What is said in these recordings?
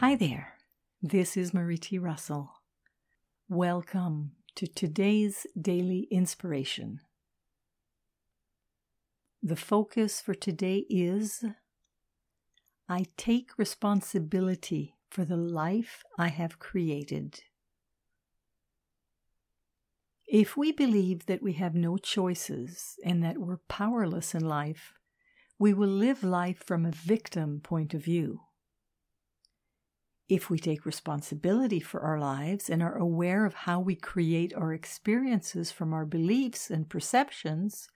Hi there, this is Marie T. Russell. Welcome to today's daily inspiration. The focus for today is, I take responsibility for the life I have created. If we believe that we have no choices and that we're powerless in life, we will live life from a victim point of view. If we take responsibility for our lives and are aware of how we create our experiences from our beliefs and perceptions,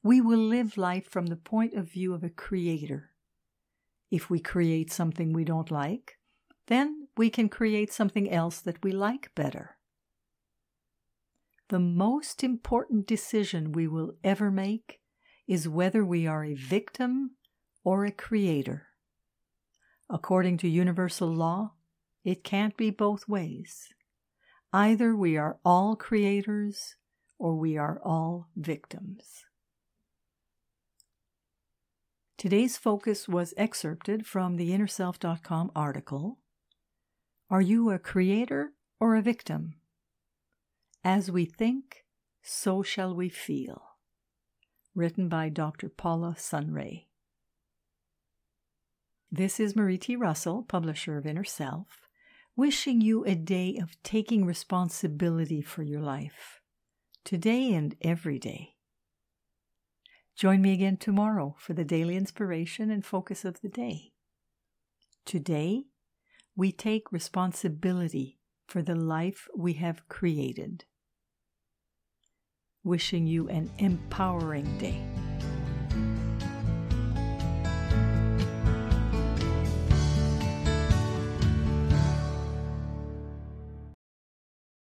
we will live life from the point of view of a creator. If we create something we don't like, then we can create something else that we like better. The most important decision we will ever make is whether we are a victim or a creator. According to universal law, it can't be both ways. Either we are all creators or we are all victims. Today's focus was excerpted from the InnerSelf.com article, Are You a Creator or a Victim? As We Think, So Shall We Feel. Written by Dr. Paula Sunray. This is Marie T. Russell, publisher of Inner Self, wishing you a day of taking responsibility for your life, today and every day. Join me again tomorrow for the daily inspiration and focus of the day. Today, we take responsibility for the life we have created. Wishing you an empowering day.